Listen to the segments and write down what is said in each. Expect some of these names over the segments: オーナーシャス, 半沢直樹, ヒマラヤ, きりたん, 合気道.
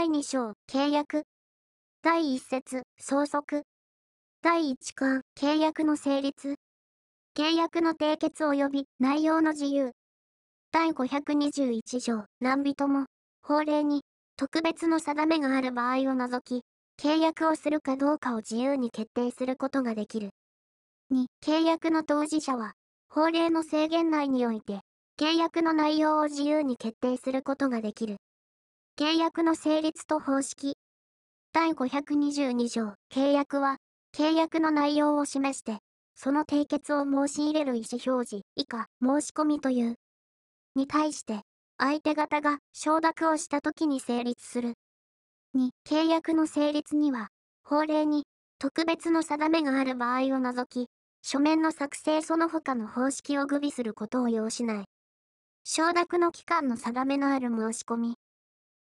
第2章、契約。第1節、相続。第1項、契約の成立。契約の締結及び内容の自由。第521条、何人も、法令に、特別の定めがある場合を除き、契約をするかどうかを自由に決定することができる。2、契約の当事者は、法令の制限内において、契約の内容を自由に決定することができる。契約の成立と方式。第522条、契約は、契約の内容を示して、その締結を申し入れる意思表示、以下、申し込みという。に対して、相手方が承諾をしたときに成立する。2、契約の成立には、法令に特別の定めがある場合を除き、書面の作成その他の方式を具備することを要しない。承諾の期間の定めのある申し込み。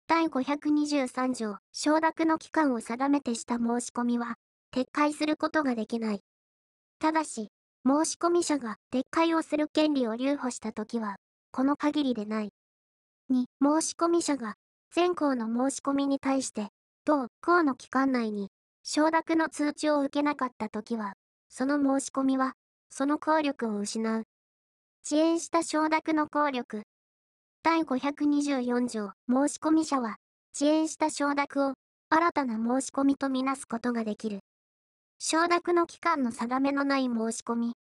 第523条、承諾の期間を定めてした申し込みは、撤回することができない。ただし、申し込み者が撤回をする権利を留保したときは、この限りでない。2、申し込み者が、前項の申し込みに対して、同項の期間内に、承諾の通知を受けなかったときは、その申し込みは、その効力を失う。遅延した承諾の効力。第524条、申し込み者は、遅延した承諾を、新たな申し込みとみなすことができる。承諾の期間の定めのない申し込み。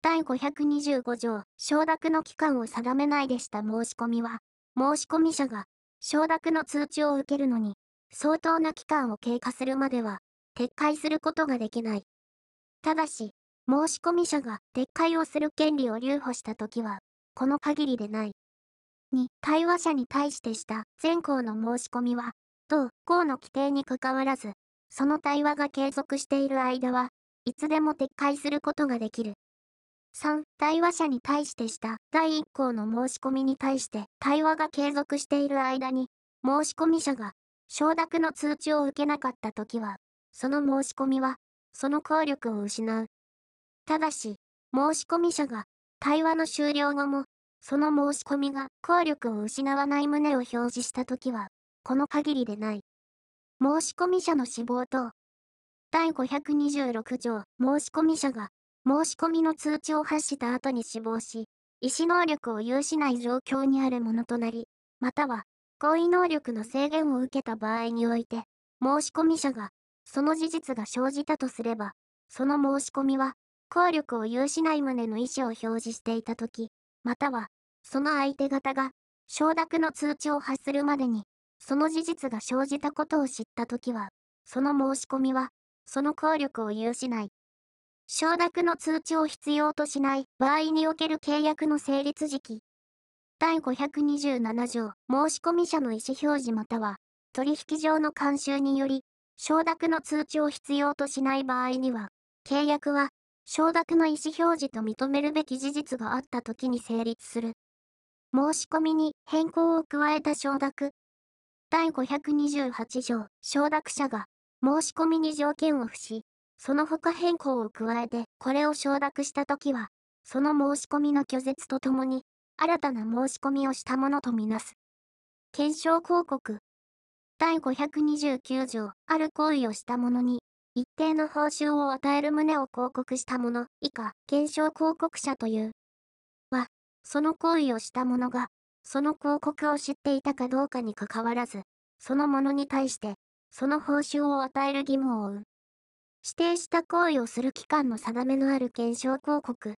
第525条、承諾の期間を定めないでした申し込みは、申し込み者が、承諾の通知を受けるのに、相当な期間を経過するまでは、撤回することができない。ただし、申し込み者が撤回をする権利を留保したときは、この限りでない。2、対話者に対してした前項の申し込みは、同項の規定にかかわらず、その対話が継続している間は、いつでも撤回することができる。3、対話者に対してした第1項の申し込みに対して対話が継続している間に、申し込み者が承諾の通知を受けなかったときは、その申し込みは、その効力を失う。ただし、申し込み者が対話の終了後も、その申し込みが効力を失わない旨を表示したときは、この限りでない。申し込み者の死亡等。第526条、申し込み者が、申し込みの通知を発した後に死亡し、意思能力を有しない状況にあるものとなり、または、行為能力の制限を受けた場合において、申し込み者が、その事実が生じたとすれば、その申し込みは、効力を有しない旨の意思を表示していたとき、または、その相手方が、承諾の通知を発するまでに、その事実が生じたことを知ったときは、その申し込みは、その効力を有しない。承諾の通知を必要としない場合における契約の成立時期。第527条、申し込み者の意思表示または、取引上の慣習により、承諾の通知を必要としない場合には、契約は、承諾の意思表示と認めるべき事実があったときに成立する。申し込みに変更を加えた承諾。第528条、承諾者が、申し込みに条件を付し、その他変更を加えて、これを承諾したときは、その申し込みの拒絶とともに、新たな申し込みをしたものとみなす。検証広告。第529条、ある行為をした者に、一定の報酬を与える旨を広告した者、以下、検証広告者という。は、その行為をした者が、その広告を知っていたかどうかにかかわらず、その者に対して、その報酬を与える義務を負う。指定した行為をする期間の定めのある検証広告。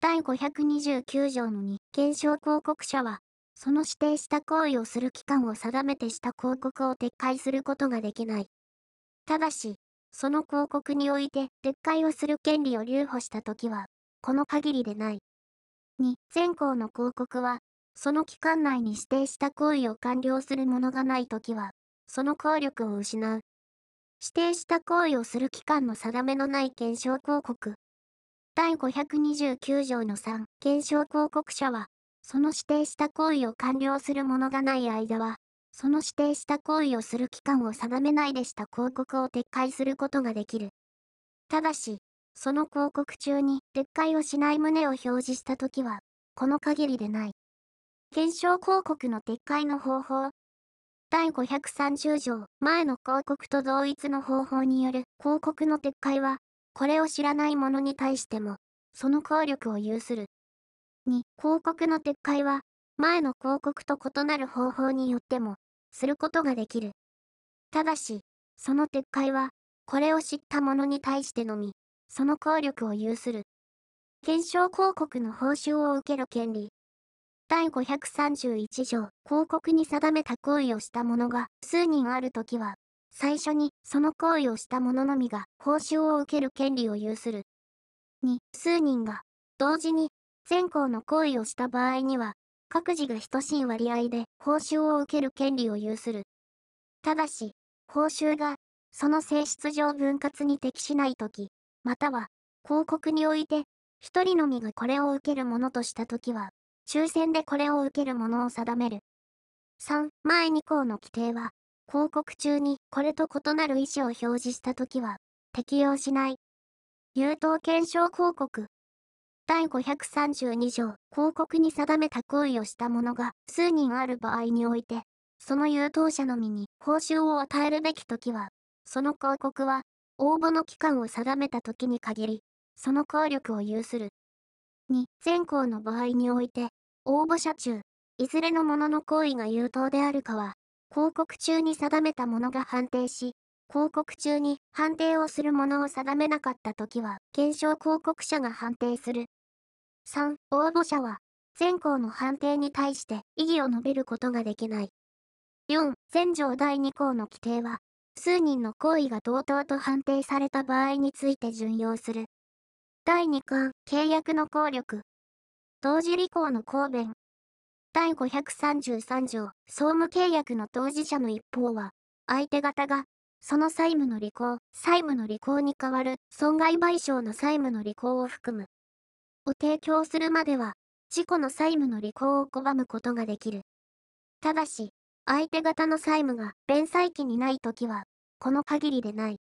第529条の2、検証広告者は、その指定した行為をする期間を定めてした広告を撤回することができない。ただし、その広告において撤回をする権利を留保したときは、この限りでない。2、前項の広告は、その期間内に指定した行為を完了するものがないときは、その効力を失う。指定した行為をする期間の定めのない検証広告。第529条の3、検証広告者は、その指定した行為を完了するものがない間は、その指定した行為をする期間を定めないでした広告を撤回することができる。ただし、その広告中に撤回をしない旨を表示したときは、この限りでない。検証広告の撤回の方法。第530条、前の広告と同一の方法による広告の撤回は、これを知らない者に対しても、その効力を有する。2、広告の撤回は、前の広告と異なる方法によっても、することができる。ただし、その撤回は、これを知った者に対してのみ、その効力を有する。検証広告の報酬を受ける権利。第531条、広告に定めた行為をした者が数人あるときは、最初にその行為をした者のみが報酬を受ける権利を有する。2、数人が同時に全項の行為をした場合には、各自が等しい割合で報酬を受ける権利を有する。ただし、報酬がその性質上分割に適しないとき、または広告において一人のみがこれを受けるものとしたときは、抽選でこれを受けるものを定める。3、前2項の規定は、広告中にこれと異なる意思を表示したときは、適用しない。優等検証広告。第532条、広告に定めた行為をした者が数人ある場合において、その優等者のみに報酬を与えるべきときは、その広告は、応募の期間を定めたときに限り、その効力を有する。2、全項の場合において、応募者中、いずれのものの行為が優等であるかは、広告中に定めたものが判定し、広告中に判定をするものを定めなかったときは、検証広告者が判定する。3、応募者は、全項の判定に対して異議を述べることができない。4、前条第2項の規定は、数人の行為が同等と判定された場合について準用する。第2巻、契約の効力。同時履行の公弁。第533条、総務契約の当事者の一方は、相手方が、その債務の履行に代わる損害賠償の債務の履行を含む。を提供するまでは、自己の債務の履行を拒むことができる。ただし、相手方の債務が弁済期にないときは、この限りでない。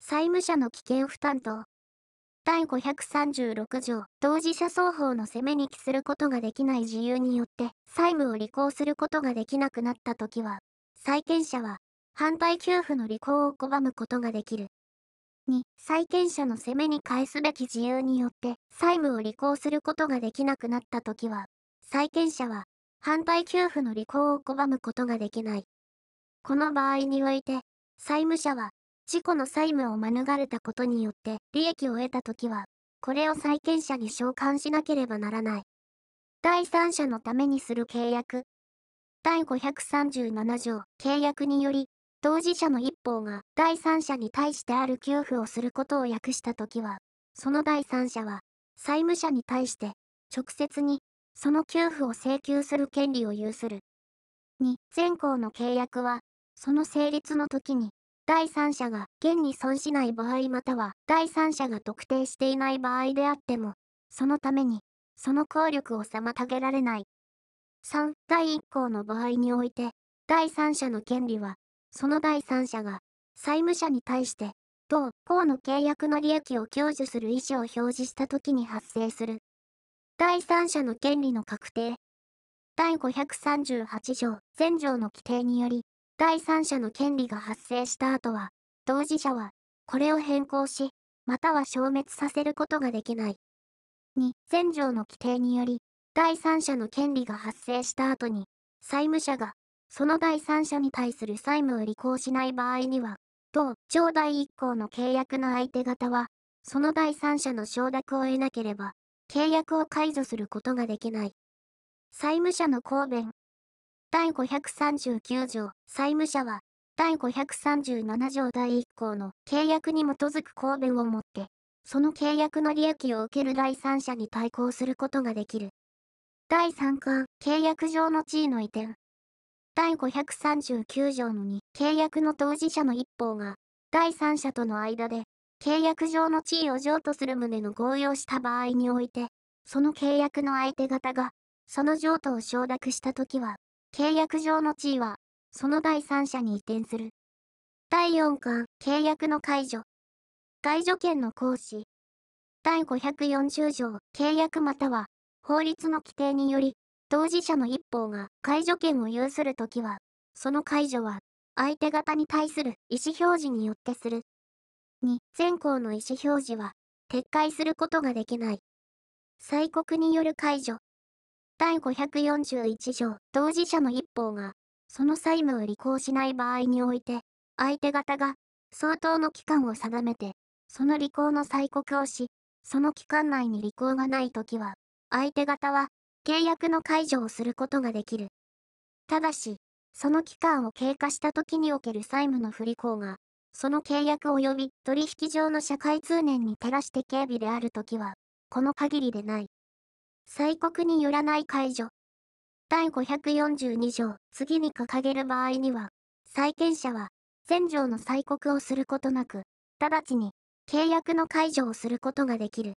債務者の危険負担等。第536条、当事者双方の責めに帰することができない事由によって、債務を履行することができなくなったときは、債権者は、反対給付の履行を拒むことができる。2、債権者の責めに帰すべき事由によって、債務を履行することができなくなったときは、債権者は、反対給付の履行を拒むことができない。この場合において、債務者は、自己の債務を免れたことによって利益を得たときは、これを債権者に償還しなければならない。第三者のためにする契約。第537条、契約により、当事者の一方が第三者に対してある給付をすることを約したときは、その第三者は、債務者に対して、直接に、その給付を請求する権利を有する。2、前項の契約は、その成立のときに、第三者が現に損しない場合または第三者が特定していない場合であっても、そのために、その効力を妨げられない。3、第1項の場合において、第三者の権利は、その第三者が債務者に対して、同項の契約の利益を享受する意思を表示したときに発生する。第三者の権利の確定。第538条、前条の規定により、第三者の権利が発生した後は、当事者は、これを変更し、または消滅させることができない。2、前条の規定により、第三者の権利が発生した後に、債務者が、その第三者に対する債務を履行しない場合には、同条第1項の契約の相手方は、その第三者の承諾を得なければ、契約を解除することができない。債務者の公弁。第539条、債務者は、第537条第1項の契約に基づく公弁をもって、その契約の利益を受ける第三者に対抗することができる。第3巻、契約上の地位の移転。第539条の2、契約の当事者の一方が、第三者との間で、契約上の地位を譲渡する旨の合意をした場合において、その契約の相手方が、その譲渡を承諾したときは、契約上の地位は、その第三者に移転する。第4巻、契約の解除。解除権の行使。第540条、契約または、法律の規定により、当事者の一方が解除権を有するときは、その解除は、相手方に対する意思表示によってする。2. 前項の意思表示は、撤回することができない。催告による解除。第541条、当事者の一方が、その債務を履行しない場合において、相手方が、相当の期間を定めて、その履行の催告をし、その期間内に履行がないときは、相手方は、契約の解除をすることができる。ただし、その期間を経過したときにおける債務の不履行が、その契約及び取引上の社会通念に照らして軽微であるときは、この限りでない。催告によらない解除。第542条、次に掲げる場合には、債権者は、前条の催告をすることなく、直ちに、契約の解除をすることができる。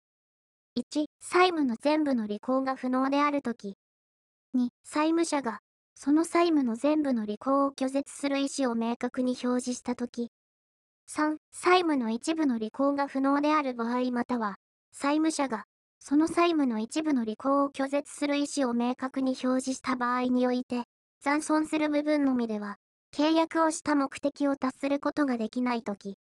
1. 債務の全部の履行が不能であるとき。2. 債務者が、その債務の全部の履行を拒絶する意思を明確に表示したとき。3. 債務の一部の履行が不能である場合または、債務者が、その債務の一部の履行を拒絶する意思を明確に表示した場合において、残存する部分のみでは、契約をした目的を達することができないとき。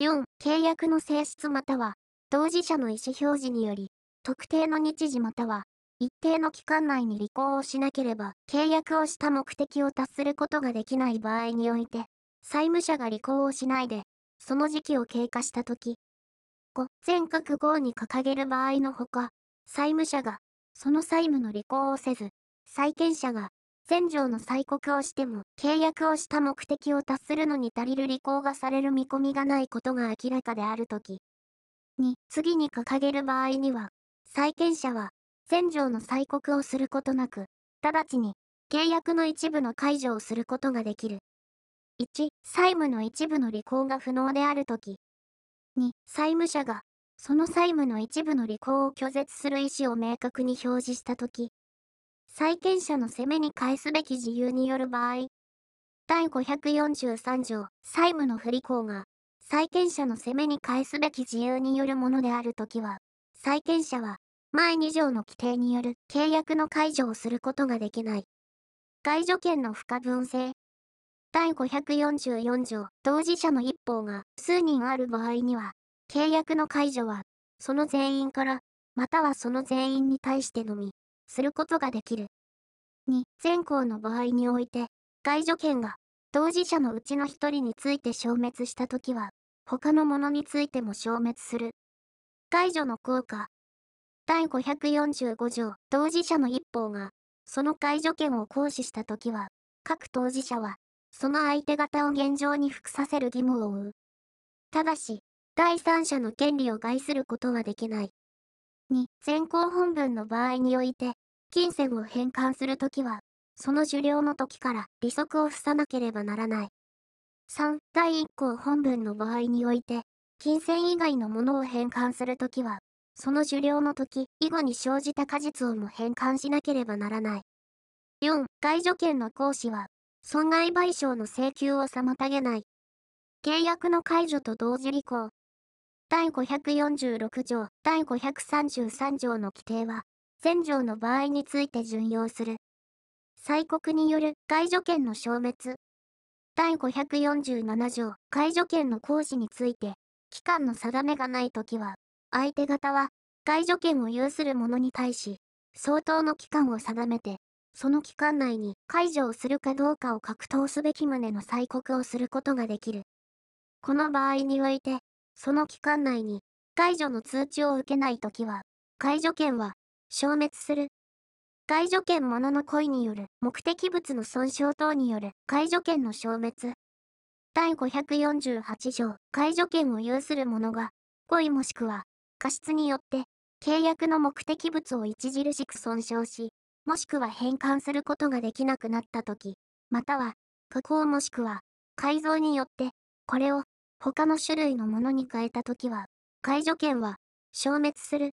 4. 契約の性質または、当事者の意思表示により、特定の日時または、一定の期間内に履行をしなければ、契約をした目的を達することができない場合において、債務者が履行をしないで、その時期を経過したとき。5. 前各項に掲げる場合のほか、債務者が、その債務の履行をせず、債権者が、前条の催告をしても、契約をした目的を達するのに足りる履行がされる見込みがないことが明らかであるとき。2. 次に掲げる場合には、債権者は、前条の催告をすることなく、直ちに、契約の一部の解除をすることができる。1. 債務の一部の履行が不能であるとき。2. 債務者が、その債務の一部の履行を拒絶する意思を明確に表示したとき。債権者の責めに返すべき事由による場合。第543条、債務の不履行が、債権者の責めに返すべき事由によるものであるときは、債権者は、前2条の規定による契約の解除をすることができない。解除権の不可分性。第544条、当事者の一方が数人ある場合には、契約の解除は、その全員から、またはその全員に対してのみ、することができる。2. 前項の場合において、解除権が、当事者のうちの一人について消滅したときは、他のものについても消滅する。解除の効果。第545条、当事者の一方が、その解除権を行使したときは、各当事者は、その相手方を現状に服させる義務を負う。ただし、第三者の権利を害することはできない。2. 前項本文の場合において、金銭を返還するときは、その受領のときから利息を付さなければならない。3. 第1項本文の場合において、金銭以外のものを返還するときは、その受領のとき以後に生じた過実をも返還しなければならない。4. 解除権の行使は、損害賠償の請求を妨げない。契約の解除と同時履行。第546条、第533条の規定は、前条の場合について準用する。催告による解除権の消滅。第547条、解除権の行使について、期間の定めがないときは、相手方は、解除権を有する者に対し、相当の期間を定めて、その期間内に解除をするかどうかを確定すべき旨の催告をすることができる。この場合において、その期間内に解除の通知を受けないときは、解除権は消滅する。解除権物の故意による目的物の損傷等による解除権の消滅。第548条、解除権を有する者が、故意もしくは過失によって契約の目的物を著しく損傷し、もしくは返還することができなくなったとき、または加工もしくは改造によって、これを他の種類のものに変えたときは、解除権は消滅する。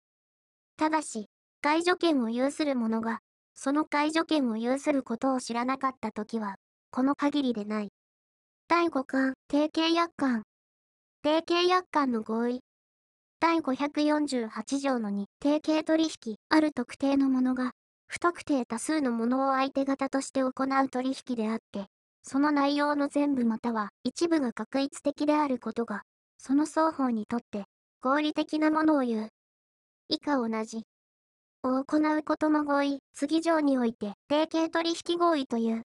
ただし、解除権を有する者が、その解除権を有することを知らなかったときは、この限りでない。第5巻、締契約款。締契約款の合意。第548条の2、締契取引、ある特定の者が、不特定多数の者を相手方として行う取引であって、その内容の全部または一部が画一的であることが、その双方にとって合理的なものを言う。以下同じを行うことも合意、次条において定型取引合意という。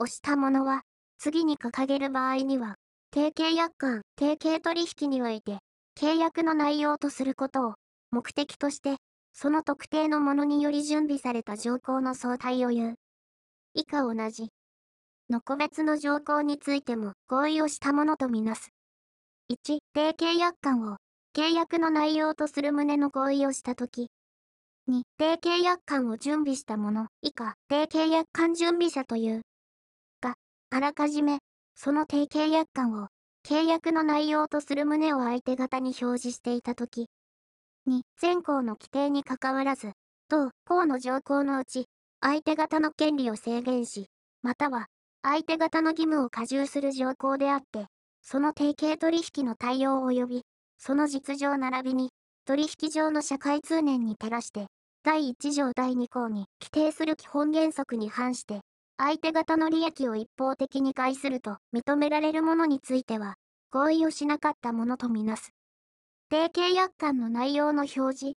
押したものは、次に掲げる場合には、定型約款、定型取引において、契約の内容とすることを目的として、その特定のものにより準備された条項の総体を言う。以下同じの個別の条項についても合意をしたものとみなす。1、定型約款を契約の内容とする旨の合意をしたとき。2、定型約款を準備したもの、以下、定型約款準備者という。が、あらかじめ、その定型約款を契約の内容とする旨を相手方に表示していたとき。2、前項の規定にかかわらず、同項の条項のうち、相手方の権利を制限し、または、相手方の義務を加重する条項であって、その定型取引の対応及び、その実情並びに、取引上の社会通念に照らして、第1条第2項に規定する基本原則に反して、相手方の利益を一方的に害すると認められるものについては、合意をしなかったものとみなす。定型約款の内容の表示。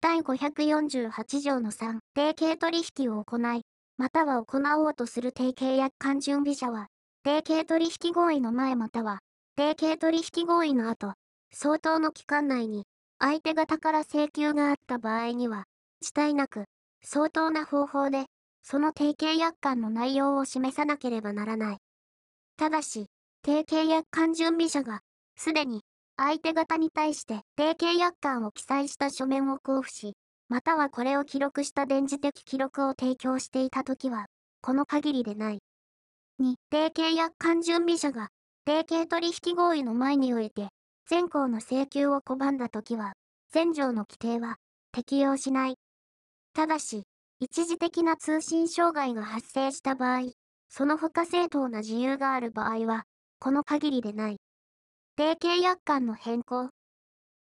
第548条の3、定型取引を行い、または行おうとする定型約款準備者は、定型取引合意の前または、定型取引合意の後、相当の期間内に、相手方から請求があった場合には、遅滞なく、相当な方法で、その定型約款の内容を示さなければならない。ただし、定型約款準備者が、すでに、相手方に対して定型約款を記載した書面を交付し、またはこれを記録した電磁的記録を提供していたときは、この限りでない。2、定型約款準備者が、定型取引合意の前において、前項の請求を拒んだときは、前条の規定は適用しない。ただし、一時的な通信障害が発生した場合、その他正当な自由がある場合は、この限りでない。定型約款の変更。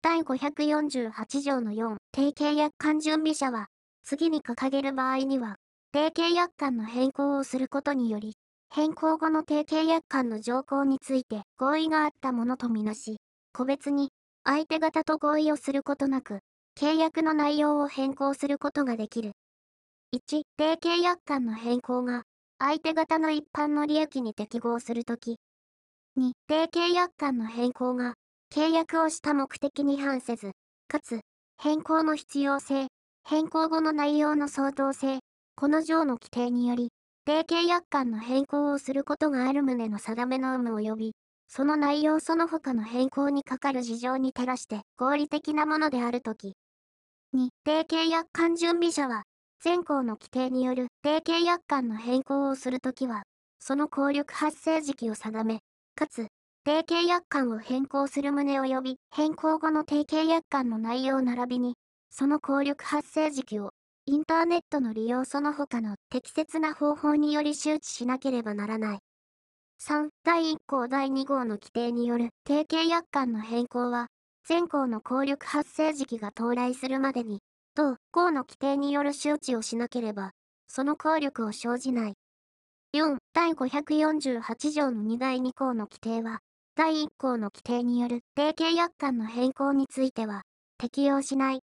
第548条の4、定型約款準備者は、次に掲げる場合には、定型約款の変更をすることにより、変更後の定型約款の条項について合意があったものとみなし、個別に、相手方と合意をすることなく、契約の内容を変更することができる。1、定型約款の変更が、相手方の一般の利益に適合するとき。2、定型約款の変更が、契約をした目的に反せず、かつ、変更の必要性、変更後の内容の相当性、この条の規定により、定型約款の変更をすることがある旨の定めの有無及び、その内容その他の変更にかかる事情に照らして合理的なものであるとき。2、定型約款準備者は、前項の規定による定型約款の変更をするときは、その効力発生時期を定め、かつ、定型約款を変更する旨及び、変更後の定型約款の内容並びに、その効力発生時期を、インターネットの利用その他の適切な方法により周知しなければならない。3、第1項第2号の規定による定型約款の変更は、前項の効力発生時期が到来するまでに、同項の規定による周知をしなければ、その効力を生じない。4、第548条の2第2項の規定は、第1項の規定による定型約款の変更については、適用しない。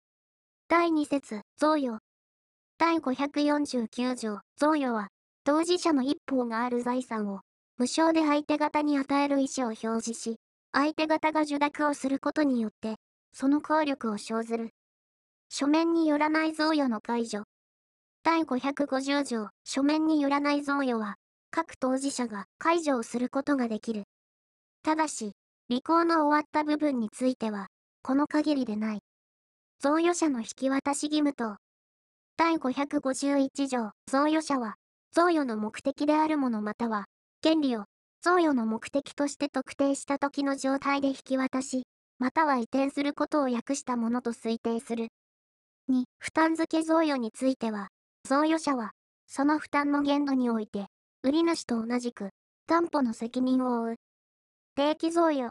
第2節、贈与。第549条、贈与は、当事者の一方がある財産を、無償で相手方に与える意思を表示し、相手方が受諾をすることによって、その効力を生ずる。書面によらない贈与の解除。第550条、書面によらない贈与は、各当事者が解除をすることができる。ただし、履行の終わった部分については、この限りでない。贈与者の引き渡し義務等。第551条、贈与者は、贈与の目的であるものまたは、権利を、贈与の目的として特定した時の状態で引き渡し、または移転することを訳したものと推定する。2、負担付け贈与については、贈与者は、その負担の限度において、売り主と同じく、担保の責任を負う。定期贈与。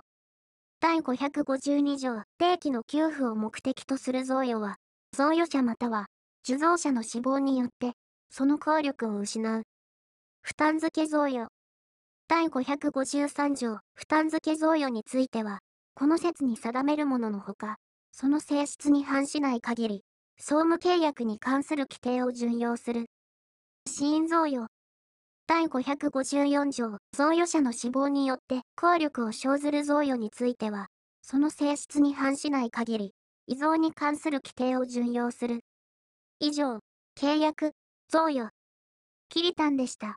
第552条、定期の給付を目的とする贈与は、贈与者または、受贈者の死亡によって、その効力を失う。負担付け贈与。第553条負担付贈与については、この節に定めるもののほか、その性質に反しない限り、総務契約に関する規定を準用する。死因贈与。第554条贈与者の死亡によって効力を生ずる贈与については、その性質に反しない限り、遺贈に関する規定を準用する。以上、契約、贈与、キリタンでした。